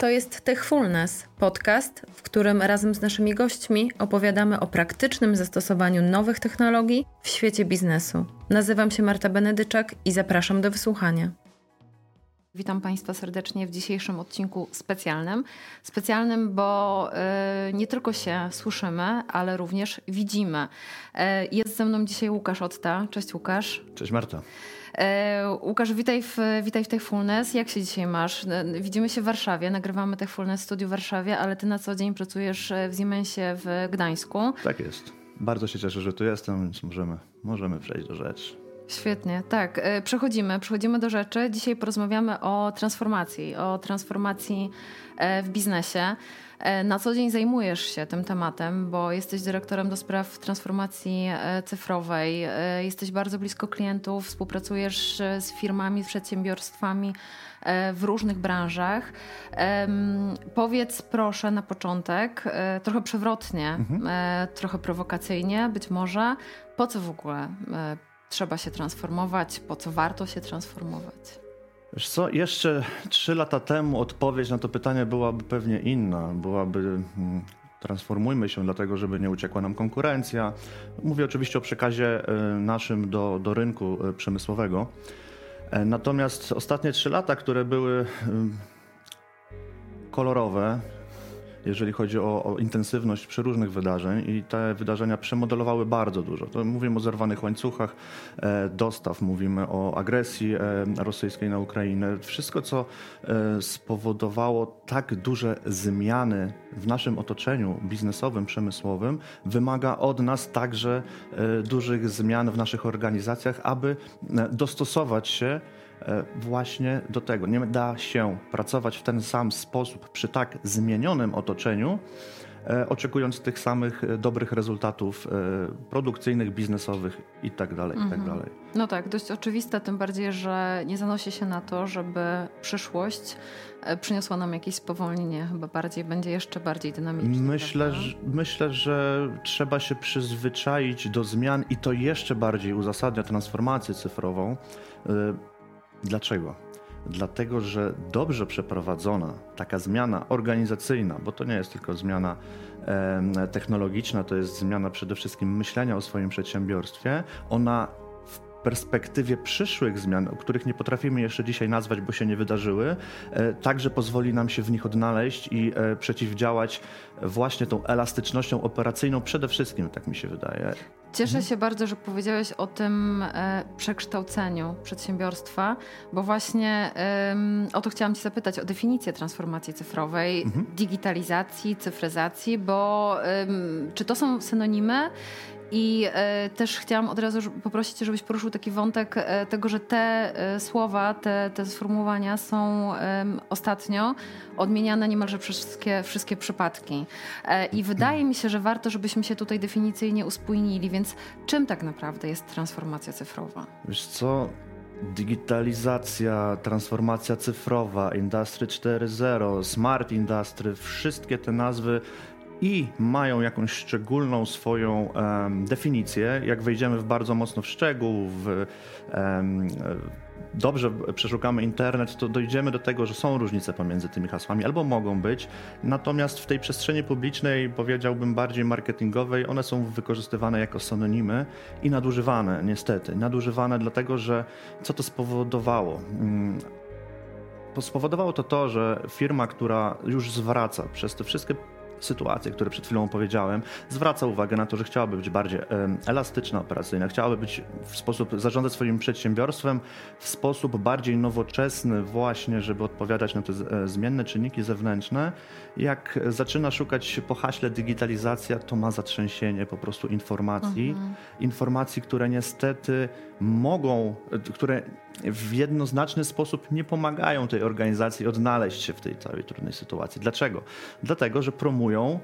To jest Techfullness, podcast, w którym razem z naszymi gośćmi opowiadamy o praktycznym zastosowaniu nowych technologii w świecie biznesu. Nazywam się Marta Benedyczak i zapraszam do wysłuchania. Witam Państwa serdecznie w dzisiejszym odcinku specjalnym. Specjalnym, bo nie tylko się słyszymy, ale również widzimy. Jest ze mną dzisiaj Łukasz Otta. Cześć Łukasz. Cześć Marta. Łukasz, witaj w Techfullness. Jak się dzisiaj masz? Widzimy się w Warszawie, nagrywamy Techfullness Studio w Warszawie, ale ty na co dzień pracujesz w Siemensie w Gdańsku. Tak jest. Bardzo się cieszę, że tu jestem, więc możemy przejść do rzeczy. Świetnie, tak. Przechodzimy do rzeczy. Dzisiaj porozmawiamy o transformacji w biznesie. Na co dzień zajmujesz się tym tematem, bo jesteś dyrektorem do spraw transformacji cyfrowej, jesteś bardzo blisko klientów, współpracujesz z firmami, z przedsiębiorstwami w różnych branżach. Powiedz proszę na początek, trochę przewrotnie, trochę prowokacyjnie być może, po co w ogóle trzeba się transformować, po co warto się transformować? Wiesz co, jeszcze 3 lata temu odpowiedź na to pytanie byłaby pewnie inna. Byłaby transformujmy się dlatego, żeby nie uciekła nam konkurencja. Mówię oczywiście o przekazie naszym do rynku przemysłowego. Natomiast ostatnie 3 lata, które były kolorowe, jeżeli chodzi o intensywność przeróżnych wydarzeń i te wydarzenia przemodelowały bardzo dużo. To mówimy o zerwanych łańcuchach dostaw, mówimy o agresji rosyjskiej na Ukrainę. Wszystko, co spowodowało tak duże zmiany w naszym otoczeniu biznesowym, przemysłowym, wymaga od nas także dużych zmian w naszych organizacjach, aby dostosować się właśnie do tego. Nie da się pracować w ten sam sposób przy tak zmienionym otoczeniu, oczekując tych samych dobrych rezultatów produkcyjnych, biznesowych itd. No tak, dość oczywiste, tym bardziej, że nie zanosi się na to, żeby przyszłość przyniosła nam jakieś spowolnienie, chyba bardziej będzie jeszcze bardziej dynamiczne. Myślę, że trzeba się przyzwyczaić do zmian i to jeszcze bardziej uzasadnia transformację cyfrową. Dlaczego? Dlatego, że dobrze przeprowadzona taka zmiana organizacyjna, bo to nie jest tylko zmiana technologiczna, to jest zmiana przede wszystkim myślenia o swoim przedsiębiorstwie, ona w perspektywie przyszłych zmian, o których nie potrafimy jeszcze dzisiaj nazwać, bo się nie wydarzyły, także pozwoli nam się w nich odnaleźć i przeciwdziałać właśnie tą elastycznością operacyjną przede wszystkim, tak mi się wydaje. Cieszę się bardzo, że powiedziałeś o tym przekształceniu przedsiębiorstwa, bo właśnie o to chciałam Cię zapytać, o definicję transformacji cyfrowej, digitalizacji, cyfryzacji, bo czy to są synonimy? I też chciałam od razu poprosić Cię, żebyś poruszył taki wątek tego, że te słowa, te sformułowania są ostatnio odmieniane niemalże przez wszystkie przypadki. I wydaje mi się, że warto, żebyśmy się tutaj definicyjnie uspójnili, więc czym tak naprawdę jest transformacja cyfrowa? Wiesz co? Digitalizacja, transformacja cyfrowa, Industry 4.0, Smart Industry, wszystkie te nazwy i mają jakąś szczególną swoją definicję. Jak wejdziemy w bardzo mocno w szczegół, dobrze przeszukamy internet, to dojdziemy do tego, że są różnice pomiędzy tymi hasłami, albo mogą być. Natomiast w tej przestrzeni publicznej, powiedziałbym bardziej marketingowej, one są wykorzystywane jako synonimy i nadużywane niestety. Nadużywane dlatego, że co to spowodowało? Spowodowało to, że firma, która już zwraca przez te wszystkie sytuacje, które przed chwilą opowiedziałem, zwraca uwagę na to, że chciałaby być bardziej elastyczna, operacyjna, chciałaby być zarządzać swoim przedsiębiorstwem w sposób bardziej nowoczesny właśnie, żeby odpowiadać na te zmienne czynniki zewnętrzne. Jak zaczyna szukać po haśle digitalizacja, to ma zatrzęsienie po prostu informacji, które niestety które w jednoznaczny sposób nie pomagają tej organizacji odnaleźć się w tej całej trudnej sytuacji. Dlaczego? Dlatego, że promują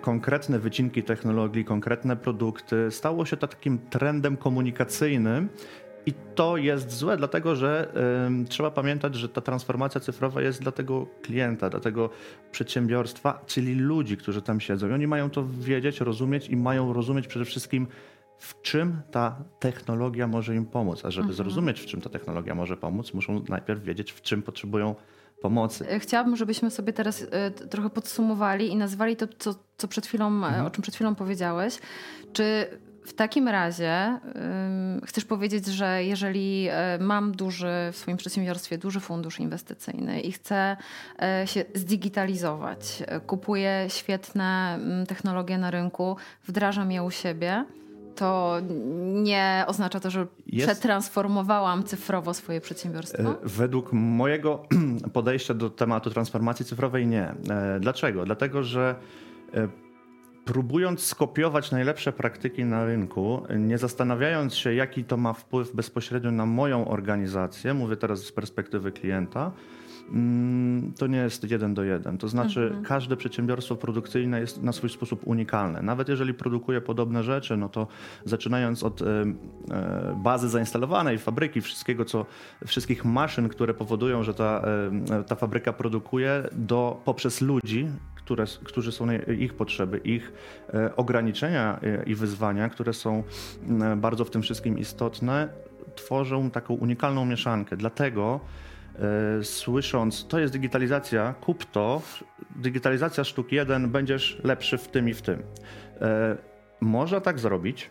konkretne wycinki technologii, konkretne produkty. Stało się to takim trendem komunikacyjnym i to jest złe, dlatego że trzeba pamiętać, że ta transformacja cyfrowa jest dla tego klienta, dla tego przedsiębiorstwa, czyli ludzi, którzy tam siedzą. I oni mają to wiedzieć, rozumieć i mają rozumieć przede wszystkim, w czym ta technologia może im pomóc. A żeby zrozumieć, w czym ta technologia może pomóc, muszą najpierw wiedzieć, w czym potrzebują pomocy. Chciałabym, żebyśmy sobie teraz trochę podsumowali i nazwali to, co przed chwilą, o czym przed chwilą powiedziałeś. Czy w takim razie chcesz powiedzieć, że jeżeli mam w swoim przedsiębiorstwie duży fundusz inwestycyjny i chcę się zdigitalizować, kupuję świetne technologie na rynku, wdrażam je u siebie, to nie oznacza to, że przetransformowałam cyfrowo swoje przedsiębiorstwo? Według mojego podejścia do tematu transformacji cyfrowej nie. Dlaczego? Dlatego, że próbując skopiować najlepsze praktyki na rynku, nie zastanawiając się, jaki to ma wpływ bezpośrednio na moją organizację, mówię teraz z perspektywy klienta, to nie jest 1:1. To znaczy każde przedsiębiorstwo produkcyjne jest na swój sposób unikalne. Nawet jeżeli produkuje podobne rzeczy, no to zaczynając od bazy zainstalowanej, fabryki, wszystkich maszyn, które powodują, że ta fabryka produkuje, poprzez ludzi, którzy są ich potrzeby, ich ograniczenia i wyzwania, które są bardzo w tym wszystkim istotne, tworzą taką unikalną mieszankę. Dlatego słysząc, to jest digitalizacja, kup to, digitalizacja sztuki 1, będziesz lepszy w tym i w tym. Można tak zrobić.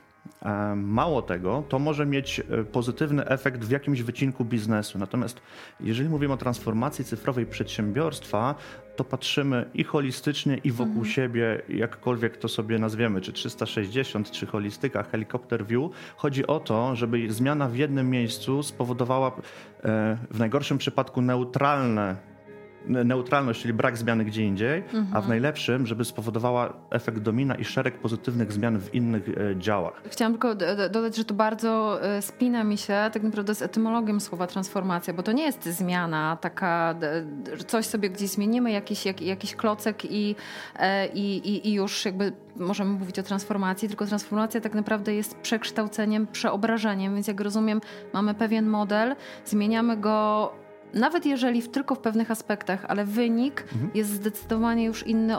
Mało tego, to może mieć pozytywny efekt w jakimś wycinku biznesu. Natomiast jeżeli mówimy o transformacji cyfrowej przedsiębiorstwa, to patrzymy i holistycznie, i wokół siebie, jakkolwiek to sobie nazwiemy, czy 360, czy holistyka, helikopter view. Chodzi o to, żeby zmiana w jednym miejscu spowodowała w najgorszym przypadku neutralność, czyli brak zmiany gdzie indziej, a w najlepszym, żeby spowodowała efekt domina i szereg pozytywnych zmian w innych działach. Chciałam tylko dodać, że to bardzo spina mi się tak naprawdę z etymologiem słowa transformacja, bo to nie jest zmiana taka, że coś sobie gdzieś zmienimy, jakiś klocek i już jakby możemy mówić o transformacji, tylko transformacja tak naprawdę jest przekształceniem, przeobrażeniem, więc jak rozumiem, mamy pewien model, zmieniamy go nawet jeżeli tylko w pewnych aspektach, ale wynik jest zdecydowanie już inny,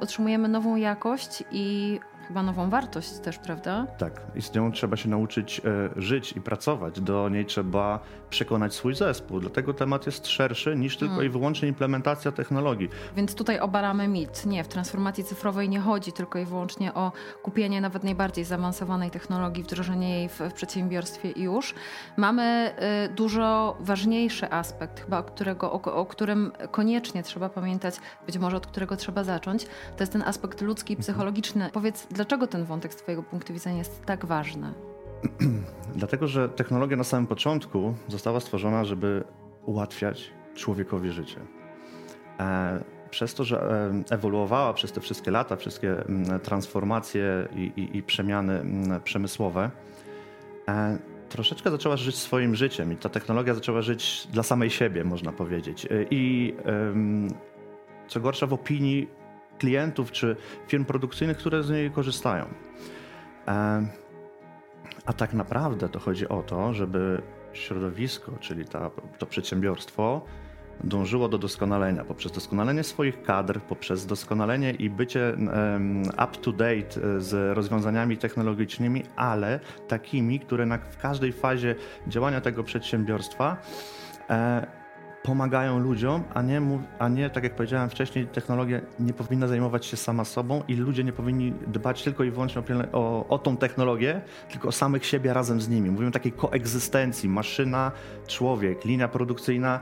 otrzymujemy nową jakość i chyba nową wartość też, prawda? Tak, i z nią trzeba się nauczyć żyć i pracować, do niej trzeba przekonać swój zespół, dlatego temat jest szerszy niż tylko i wyłącznie implementacja technologii. Więc tutaj obalamy mit, w transformacji cyfrowej nie chodzi tylko i wyłącznie o kupienie nawet najbardziej zaawansowanej technologii, wdrożenie jej w przedsiębiorstwie i już. Mamy dużo ważniejszy aspekt, chyba o którym koniecznie trzeba pamiętać, być może od którego trzeba zacząć, to jest ten aspekt ludzki i psychologiczny. Powiedz, dlaczego ten wątek z twojego punktu widzenia jest tak ważny? Dlatego, że technologia na samym początku została stworzona, żeby ułatwiać człowiekowi życie. Przez to, że ewoluowała przez te wszystkie lata, wszystkie transformacje i przemiany przemysłowe, troszeczkę zaczęła żyć swoim życiem i ta technologia zaczęła żyć dla samej siebie, można powiedzieć. I co gorsza w opinii klientów czy firm produkcyjnych, które z niej korzystają. A tak naprawdę to chodzi o to, żeby środowisko, czyli to przedsiębiorstwo dążyło do doskonalenia, poprzez doskonalenie swoich kadr, poprzez doskonalenie i bycie up to date z rozwiązaniami technologicznymi, ale takimi, które w każdej fazie działania tego przedsiębiorstwa pomagają ludziom, a nie, tak jak powiedziałem wcześniej, technologia nie powinna zajmować się sama sobą i ludzie nie powinni dbać tylko i wyłącznie o tą technologię, tylko o samych siebie razem z nimi. Mówimy o takiej koegzystencji, maszyna, człowiek, linia produkcyjna,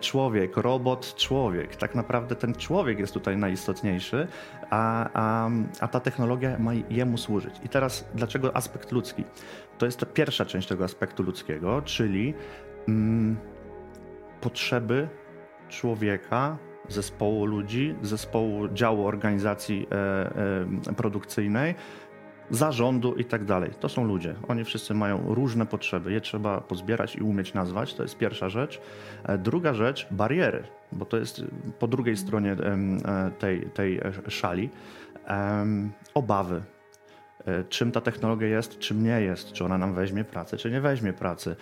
człowiek, robot, człowiek. Tak naprawdę ten człowiek jest tutaj najistotniejszy, a ta technologia ma jemu służyć. I teraz dlaczego aspekt ludzki? To jest ta pierwsza część tego aspektu ludzkiego, czyli potrzeby człowieka, zespołu ludzi, zespołu działu organizacji produkcyjnej, zarządu i tak dalej. To są ludzie. Oni wszyscy mają różne potrzeby. Je trzeba pozbierać i umieć nazwać. To jest pierwsza rzecz. Druga rzecz, bariery, bo to jest po drugiej stronie tej szali. Obawy. czym ta technologia jest, czym nie jest, czy ona nam weźmie pracę, czy nie weźmie pracy,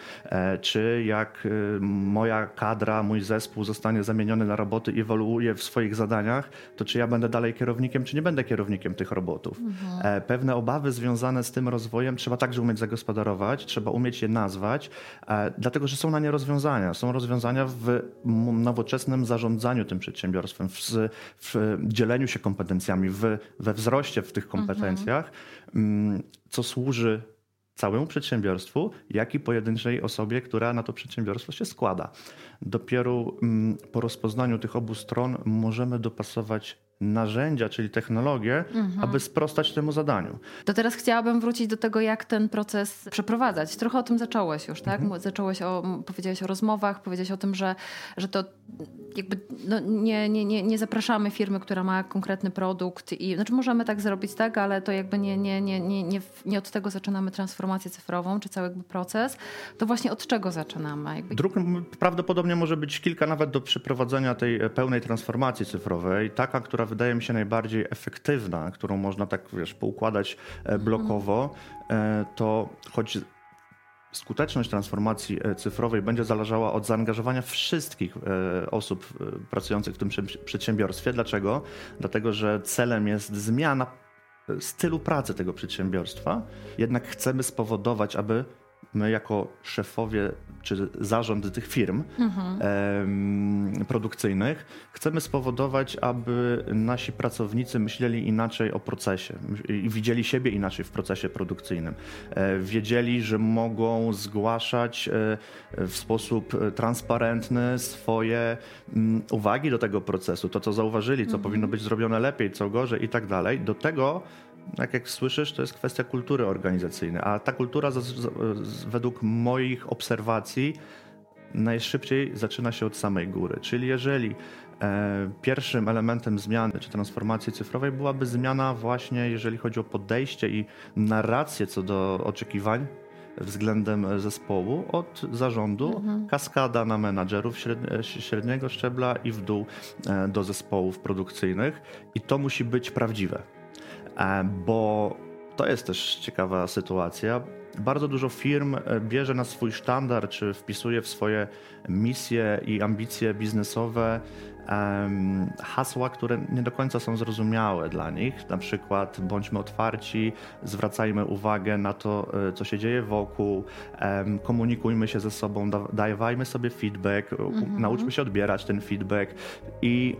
czy jak moja kadra, mój zespół zostanie zamieniony na roboty i ewoluuje w swoich zadaniach, to czy ja będę dalej kierownikiem, czy nie będę kierownikiem tych robotów. Mhm. Pewne obawy związane z tym rozwojem trzeba także umieć zagospodarować, trzeba umieć je nazwać, dlatego że są na nie rozwiązania. Są rozwiązania w nowoczesnym zarządzaniu tym przedsiębiorstwem, w dzieleniu się kompetencjami, we wzroście w tych kompetencjach, co służy całemu przedsiębiorstwu, jak i pojedynczej osobie, która na to przedsiębiorstwo się składa. Dopiero po rozpoznaniu tych obu stron możemy dopasować narzędzia, czyli technologie, aby sprostać temu zadaniu. To teraz chciałabym wrócić do tego, jak ten proces przeprowadzać. Trochę o tym zacząłeś już, tak? Powiedziałeś o rozmowach, powiedziałeś o tym, że to jakby nie zapraszamy firmy, która ma konkretny produkt i znaczy możemy tak zrobić, tak, ale to jakby nie od tego zaczynamy transformację cyfrową, czy cały jakby proces. To właśnie od czego zaczynamy? Dróg prawdopodobnie może być kilka nawet do przeprowadzenia tej pełnej transformacji cyfrowej, taka, która wydaje mi się najbardziej efektywna, którą można tak, poukładać blokowo, to choć skuteczność transformacji cyfrowej będzie zależała od zaangażowania wszystkich osób pracujących w tym przedsiębiorstwie. Dlaczego? Dlatego, że celem jest zmiana stylu pracy tego przedsiębiorstwa. Jednak chcemy spowodować, aby my jako szefowie czy zarząd tych firm produkcyjnych chcemy spowodować, aby nasi pracownicy myśleli inaczej o procesie i widzieli siebie inaczej w procesie produkcyjnym. Wiedzieli, że mogą zgłaszać w sposób transparentny swoje uwagi do tego procesu, to co zauważyli, co powinno być zrobione lepiej, co gorzej i tak dalej. Do tego, tak jak słyszysz, to jest kwestia kultury organizacyjnej, a ta kultura według moich obserwacji najszybciej zaczyna się od samej góry. Czyli jeżeli pierwszym elementem zmiany czy transformacji cyfrowej byłaby zmiana właśnie, jeżeli chodzi o podejście i narrację co do oczekiwań względem zespołu, od zarządu, kaskada na menadżerów średniego szczebla i w dół do zespołów produkcyjnych, i to musi być prawdziwe. Bo to jest też ciekawa sytuacja. Bardzo dużo firm bierze na swój sztandar, czy wpisuje w swoje misje i ambicje biznesowe hasła, które nie do końca są zrozumiałe dla nich. Na przykład bądźmy otwarci, zwracajmy uwagę na to, co się dzieje wokół, komunikujmy się ze sobą, dawajmy sobie feedback, nauczmy się odbierać ten feedback i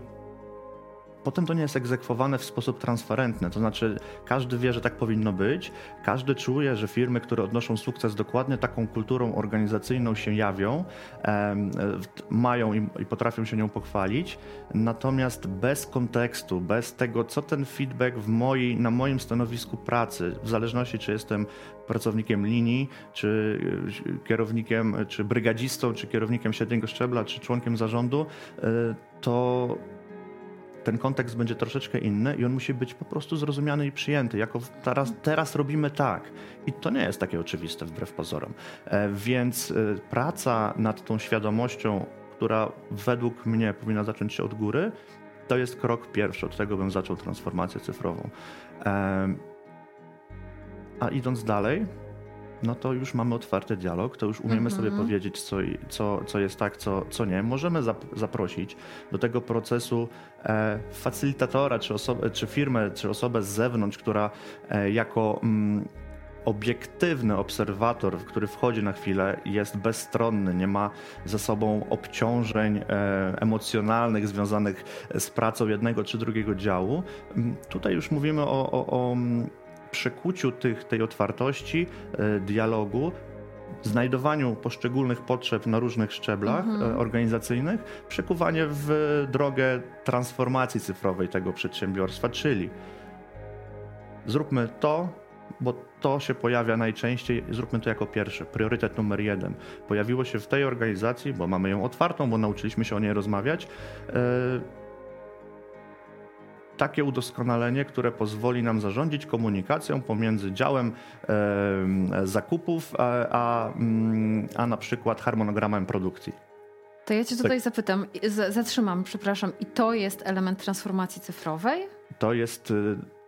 potem to nie jest egzekwowane w sposób transparentny, to znaczy każdy wie, że tak powinno być, każdy czuje, że firmy, które odnoszą sukces, dokładnie taką kulturą organizacyjną się jawią, mają i potrafią się nią pochwalić, natomiast bez kontekstu, bez tego, co ten feedback na moim stanowisku pracy, w zależności czy jestem pracownikiem linii, czy kierownikiem, czy brygadzistą, czy kierownikiem średniego szczebla, czy członkiem zarządu, to ten kontekst będzie troszeczkę inny i on musi być po prostu zrozumiany i przyjęty, jako teraz robimy tak. I to nie jest takie oczywiste wbrew pozorom. Więc praca nad tą świadomością, która według mnie powinna zacząć się od góry, to jest krok pierwszy, od tego bym zaczął transformację cyfrową. A idąc dalej, no to już mamy otwarty dialog, to już umiemy sobie powiedzieć, co jest tak, co nie. Możemy zaprosić do tego procesu facylitatora, czy firmę, czy osobę z zewnątrz, która jako obiektywny obserwator, który wchodzi na chwilę, jest bezstronny, nie ma ze sobą obciążeń emocjonalnych związanych z pracą jednego czy drugiego działu. Tutaj już mówimy o przekuciu tej otwartości, dialogu, znajdowaniu poszczególnych potrzeb na różnych szczeblach organizacyjnych, przekuwanie w drogę transformacji cyfrowej tego przedsiębiorstwa, czyli zróbmy to, bo to się pojawia najczęściej, zróbmy to jako pierwsze, priorytet numer 1. Pojawiło się w tej organizacji, bo mamy ją otwartą, bo nauczyliśmy się o niej rozmawiać, takie udoskonalenie, które pozwoli nam zarządzić komunikacją pomiędzy działem zakupów a na przykład harmonogramem produkcji. To ja cię tutaj zapytam, zatrzymam, przepraszam, i to jest element transformacji cyfrowej? To jest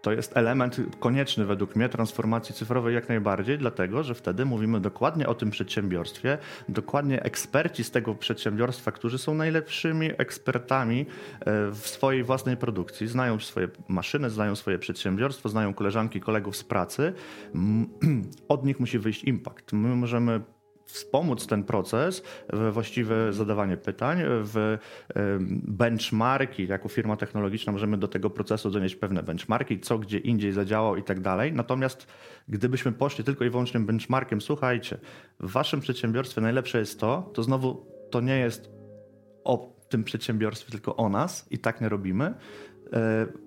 To jest element konieczny według mnie transformacji cyfrowej jak najbardziej, dlatego że wtedy mówimy dokładnie o tym przedsiębiorstwie, dokładnie eksperci z tego przedsiębiorstwa, którzy są najlepszymi ekspertami w swojej własnej produkcji, znają swoje maszyny, znają swoje przedsiębiorstwo, znają koleżanki, kolegów z pracy. Od nich musi wyjść impact. My możemy wspomóc ten proces we właściwe zadawanie pytań, w benchmarki. Jako firma technologiczna możemy do tego procesu donieść pewne benchmarki, co gdzie indziej zadziałało i tak dalej. Natomiast gdybyśmy poszli tylko i wyłącznie benchmarkiem, słuchajcie, w waszym przedsiębiorstwie najlepsze jest to znowu to nie jest o tym przedsiębiorstwie, tylko o nas i tak nie robimy.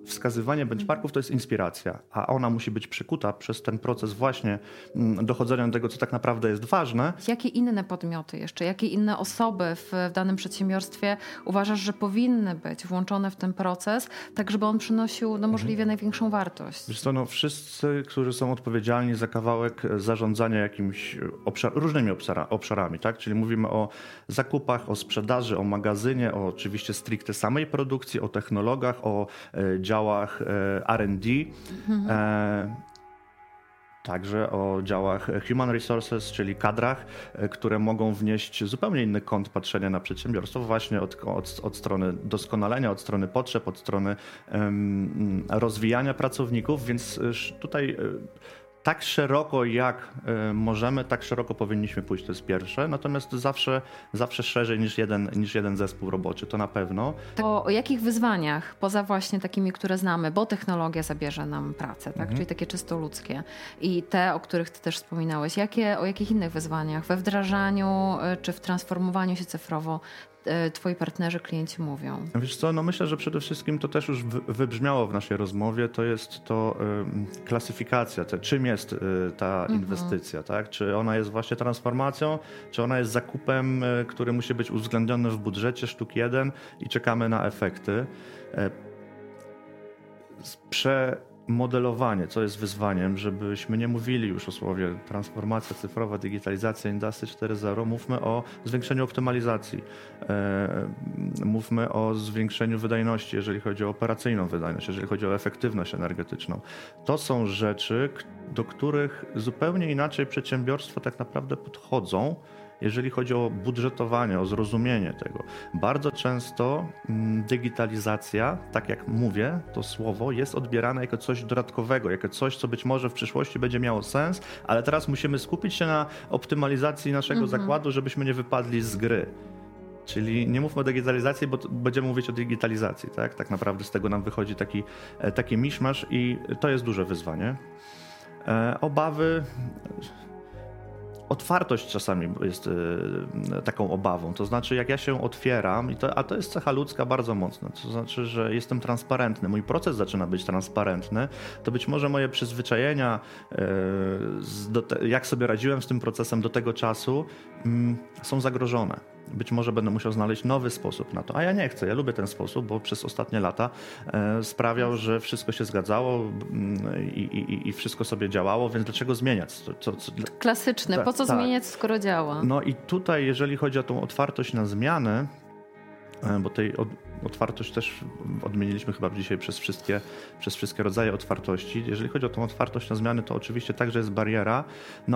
Wskazywanie benchmarków to jest inspiracja, a ona musi być przykuta przez ten proces właśnie dochodzenia do tego, co tak naprawdę jest ważne. Jakie inne podmioty jeszcze, jakie inne osoby w danym przedsiębiorstwie uważasz, że powinny być włączone w ten proces, tak żeby on przynosił możliwie największą wartość? Wiesz co, wszyscy, którzy są odpowiedzialni za kawałek zarządzania jakimś różnymi obszarami, tak? Czyli mówimy o zakupach, o sprzedaży, o magazynie, o oczywiście stricte samej produkcji, o technologach, o działach R&D, także o działach Human Resources, czyli kadrach, które mogą wnieść zupełnie inny kąt patrzenia na przedsiębiorstwo właśnie od strony doskonalenia, od strony potrzeb, od strony rozwijania pracowników, więc tutaj tak szeroko jak możemy, tak szeroko powinniśmy pójść, to jest pierwsze, natomiast zawsze szerzej niż jeden zespół roboczy, to na pewno. O jakich wyzwaniach, poza właśnie takimi, które znamy, bo technologia zabierze nam pracę, tak? Czyli takie czysto ludzkie i te, o których ty też wspominałeś, o jakich innych wyzwaniach we wdrażaniu czy w transformowaniu się cyfrowo twoi partnerzy, klienci mówią? Wiesz co, myślę, że przede wszystkim to też już wybrzmiało w naszej rozmowie, to jest to klasyfikacja, czym jest ta inwestycja, tak? Czy ona jest właśnie transformacją, czy ona jest zakupem, który musi być uwzględniony w budżecie sztuk 1 i czekamy na efekty. Modelowanie, co jest wyzwaniem, żebyśmy nie mówili już o słowie transformacja cyfrowa, digitalizacja, Industry 4.0, mówmy o zwiększeniu optymalizacji, mówmy o zwiększeniu wydajności, jeżeli chodzi o operacyjną wydajność, jeżeli chodzi o efektywność energetyczną. To są rzeczy, do których zupełnie inaczej przedsiębiorstwa tak naprawdę podchodzą, jeżeli chodzi o budżetowanie, o zrozumienie tego. Bardzo często digitalizacja, tak jak mówię, to słowo jest odbierane jako coś dodatkowego, jako coś, co być może w przyszłości będzie miało sens, ale teraz musimy skupić się na optymalizacji naszego zakładu, żebyśmy nie wypadli z gry. Czyli nie mówmy o digitalizacji, bo będziemy mówić o digitalizacji. Tak naprawdę z tego nam wychodzi taki miszmasz i to jest duże wyzwanie. Obawy... Otwartość czasami jest taką obawą, to znaczy jak ja się otwieram, a to jest cecha ludzka bardzo mocna, to znaczy, że jestem transparentny, mój proces zaczyna być transparentny, to być może moje przyzwyczajenia, jak sobie radziłem z tym procesem do tego czasu, są zagrożone. Być może będę musiał znaleźć nowy sposób na to, a ja nie chcę, ja lubię ten sposób, bo przez ostatnie lata sprawiał, że wszystko się zgadzało i wszystko sobie działało, więc dlaczego zmieniać? Klasyczne, po co zmieniać, skoro działa? No i tutaj, jeżeli chodzi o tą otwartość na zmiany, bo tej otwartość też odmieniliśmy chyba dzisiaj przez wszystkie rodzaje otwartości. Jeżeli chodzi o tą otwartość na zmiany, to oczywiście także jest bariera,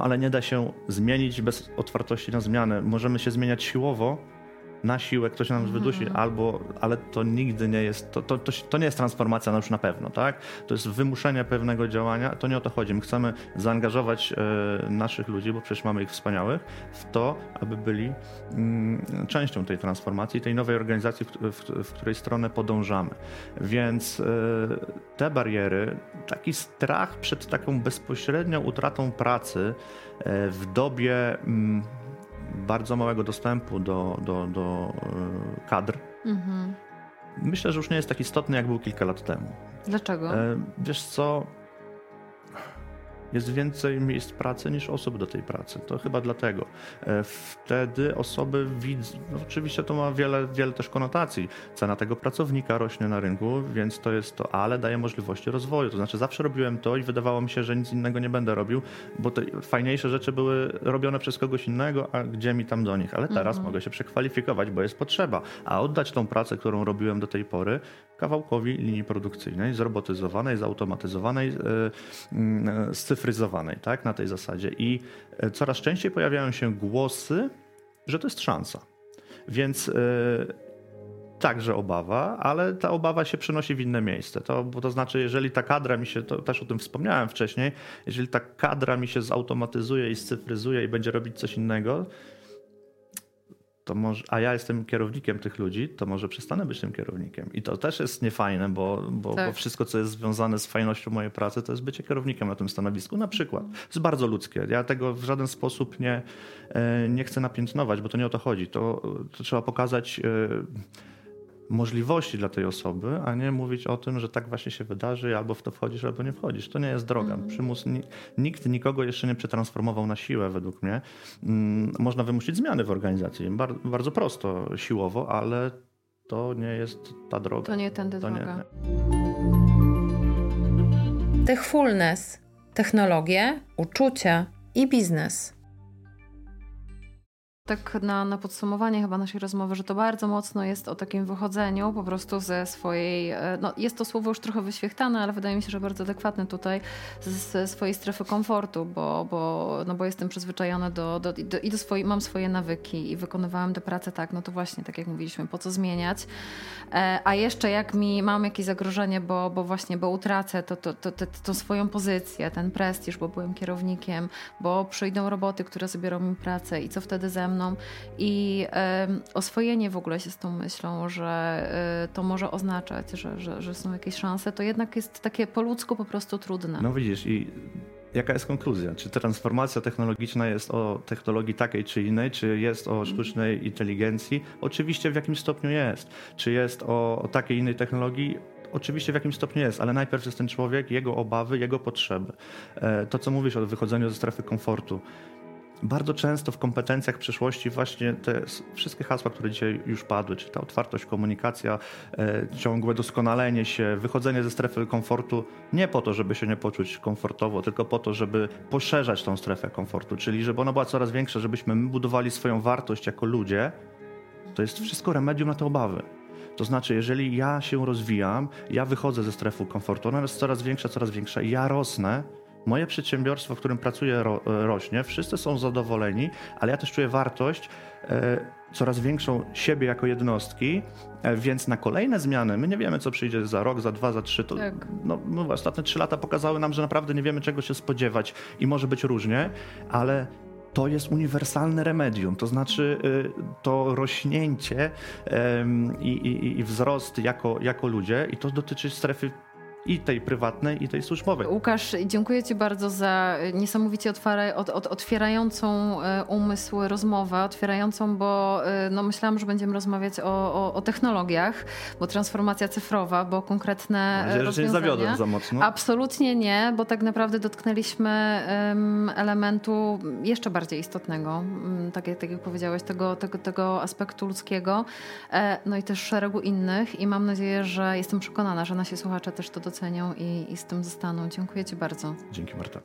ale nie da się zmienić bez otwartości na zmiany. Możemy się zmieniać siłowo, na siłę ktoś nam wydusi, ale to nigdy nie jest, to nie jest transformacja już na pewno, tak? To jest wymuszenie pewnego działania, to nie o to chodzi. My chcemy zaangażować naszych ludzi, bo przecież mamy ich wspaniałych, w to, aby byli częścią tej transformacji, tej nowej organizacji, w której stronę podążamy. Więc te bariery, taki strach przed taką bezpośrednią utratą pracy w dobie bardzo małego dostępu do kadr. Myślę, że już nie jest tak istotny, jak był kilka lat temu. Dlaczego? Wiesz co, Jest więcej miejsc pracy niż osób do tej pracy. To chyba dlatego. Wtedy osoby widzą, no oczywiście to ma wiele też konotacji. Cena tego pracownika rośnie na rynku, więc to jest to, ale daje możliwości rozwoju. To znaczy zawsze robiłem to i wydawało mi się, że nic innego nie będę robił, bo te fajniejsze rzeczy były robione przez kogoś innego, a gdzie mi tam do nich. Ale teraz mogę się przekwalifikować, bo jest potrzeba, a oddać tą pracę, którą robiłem do tej pory, kawałkowi linii produkcyjnej, zrobotyzowanej, zautomatyzowanej, scyfryzowanej, tak, na tej zasadzie. I coraz częściej pojawiają się głosy, że to jest szansa. Więc także obawa, ale ta obawa się przenosi w inne miejsce. To znaczy, jeżeli ta kadra mi się, to też o tym wspomniałem wcześniej, jeżeli ta kadra mi się zautomatyzuje i scyfryzuje i będzie robić coś innego, to może, a ja jestem kierownikiem tych ludzi, to może przestanę być tym kierownikiem. I to też jest niefajne, bo wszystko, co jest związane z fajnością mojej pracy, to jest bycie kierownikiem na tym stanowisku. Na przykład. To jest bardzo ludzkie. Ja tego w żaden sposób nie chcę napiętnować, bo to nie o to chodzi. To trzeba pokazać możliwości dla tej osoby, a nie mówić o tym, że tak właśnie się wydarzy, albo w to wchodzisz, albo nie wchodzisz. To nie jest droga. Przymus, nikt nikogo jeszcze nie przetransformował na siłę, według mnie. Można wymusić zmiany w organizacji. Bardzo prosto, siłowo, ale to nie jest ta droga. To nie tędy droga. Techfullness, technologie, uczucia i biznes. Tak na podsumowanie chyba naszej rozmowy, że to bardzo mocno jest o takim wychodzeniu po prostu ze swojej, no jest to słowo już trochę wyświechtane, ale wydaje mi się, że bardzo adekwatne tutaj, ze swojej strefy komfortu, bo jestem przyzwyczajona mam swoje nawyki i wykonywałam tę pracę tak, no to właśnie, tak jak mówiliśmy, po co zmieniać, a jeszcze jak mam jakieś zagrożenie, bo utracę to swoją pozycję, ten prestiż, bo byłem kierownikiem, bo przyjdą roboty, które zabiorą mi pracę i co wtedy ze mną. I oswojenie w ogóle się z tą myślą, że to może oznaczać, że są jakieś szanse, to jednak jest takie po ludzku po prostu trudne. No widzisz, i jaka jest konkluzja? Czy transformacja technologiczna jest o technologii takiej czy innej, czy jest o sztucznej inteligencji? Oczywiście w jakimś stopniu jest. Czy jest o takiej innej technologii? Oczywiście w jakimś stopniu jest, ale najpierw jest ten człowiek, jego obawy, jego potrzeby. To, co mówisz o wychodzeniu ze strefy komfortu. Bardzo często w kompetencjach przyszłości właśnie te wszystkie hasła, które dzisiaj już padły, czyli ta otwartość, komunikacja, ciągłe doskonalenie się, wychodzenie ze strefy komfortu nie po to, żeby się nie poczuć komfortowo, tylko po to, żeby poszerzać tą strefę komfortu, czyli żeby ona była coraz większa, żebyśmy my budowali swoją wartość jako ludzie, to jest wszystko remedium na te obawy. To znaczy, jeżeli ja się rozwijam, ja wychodzę ze strefy komfortu, ona jest coraz większa i ja rosnę, moje przedsiębiorstwo, w którym pracuję, rośnie, wszyscy są zadowoleni, ale ja też czuję wartość coraz większą siebie jako jednostki, więc na kolejne zmiany, my nie wiemy, co przyjdzie za rok, za dwa, za trzy. To, tak. No, ostatnie 3 lata pokazały nam, że naprawdę nie wiemy, czego się spodziewać i może być różnie, ale to jest uniwersalne remedium, to znaczy to rośnięcie i wzrost jako ludzie i to dotyczy strefy i tej prywatnej, i tej służbowej. Łukasz, dziękuję Ci bardzo za niesamowicie otwierającą umysł rozmowę, otwierającą, bo myślałam, że będziemy rozmawiać o technologiach, bo transformacja cyfrowa, bo konkretne rozwiązania. Że nie zawiodłem za mocno. Absolutnie nie, bo tak naprawdę dotknęliśmy elementu jeszcze bardziej istotnego, tak jak powiedziałeś, tego aspektu ludzkiego, no i też szeregu innych i mam nadzieję, że jestem przekonana, że nasi słuchacze też to docenią i z tym zostaną. Dziękuję Ci bardzo. Dzięki, Marta.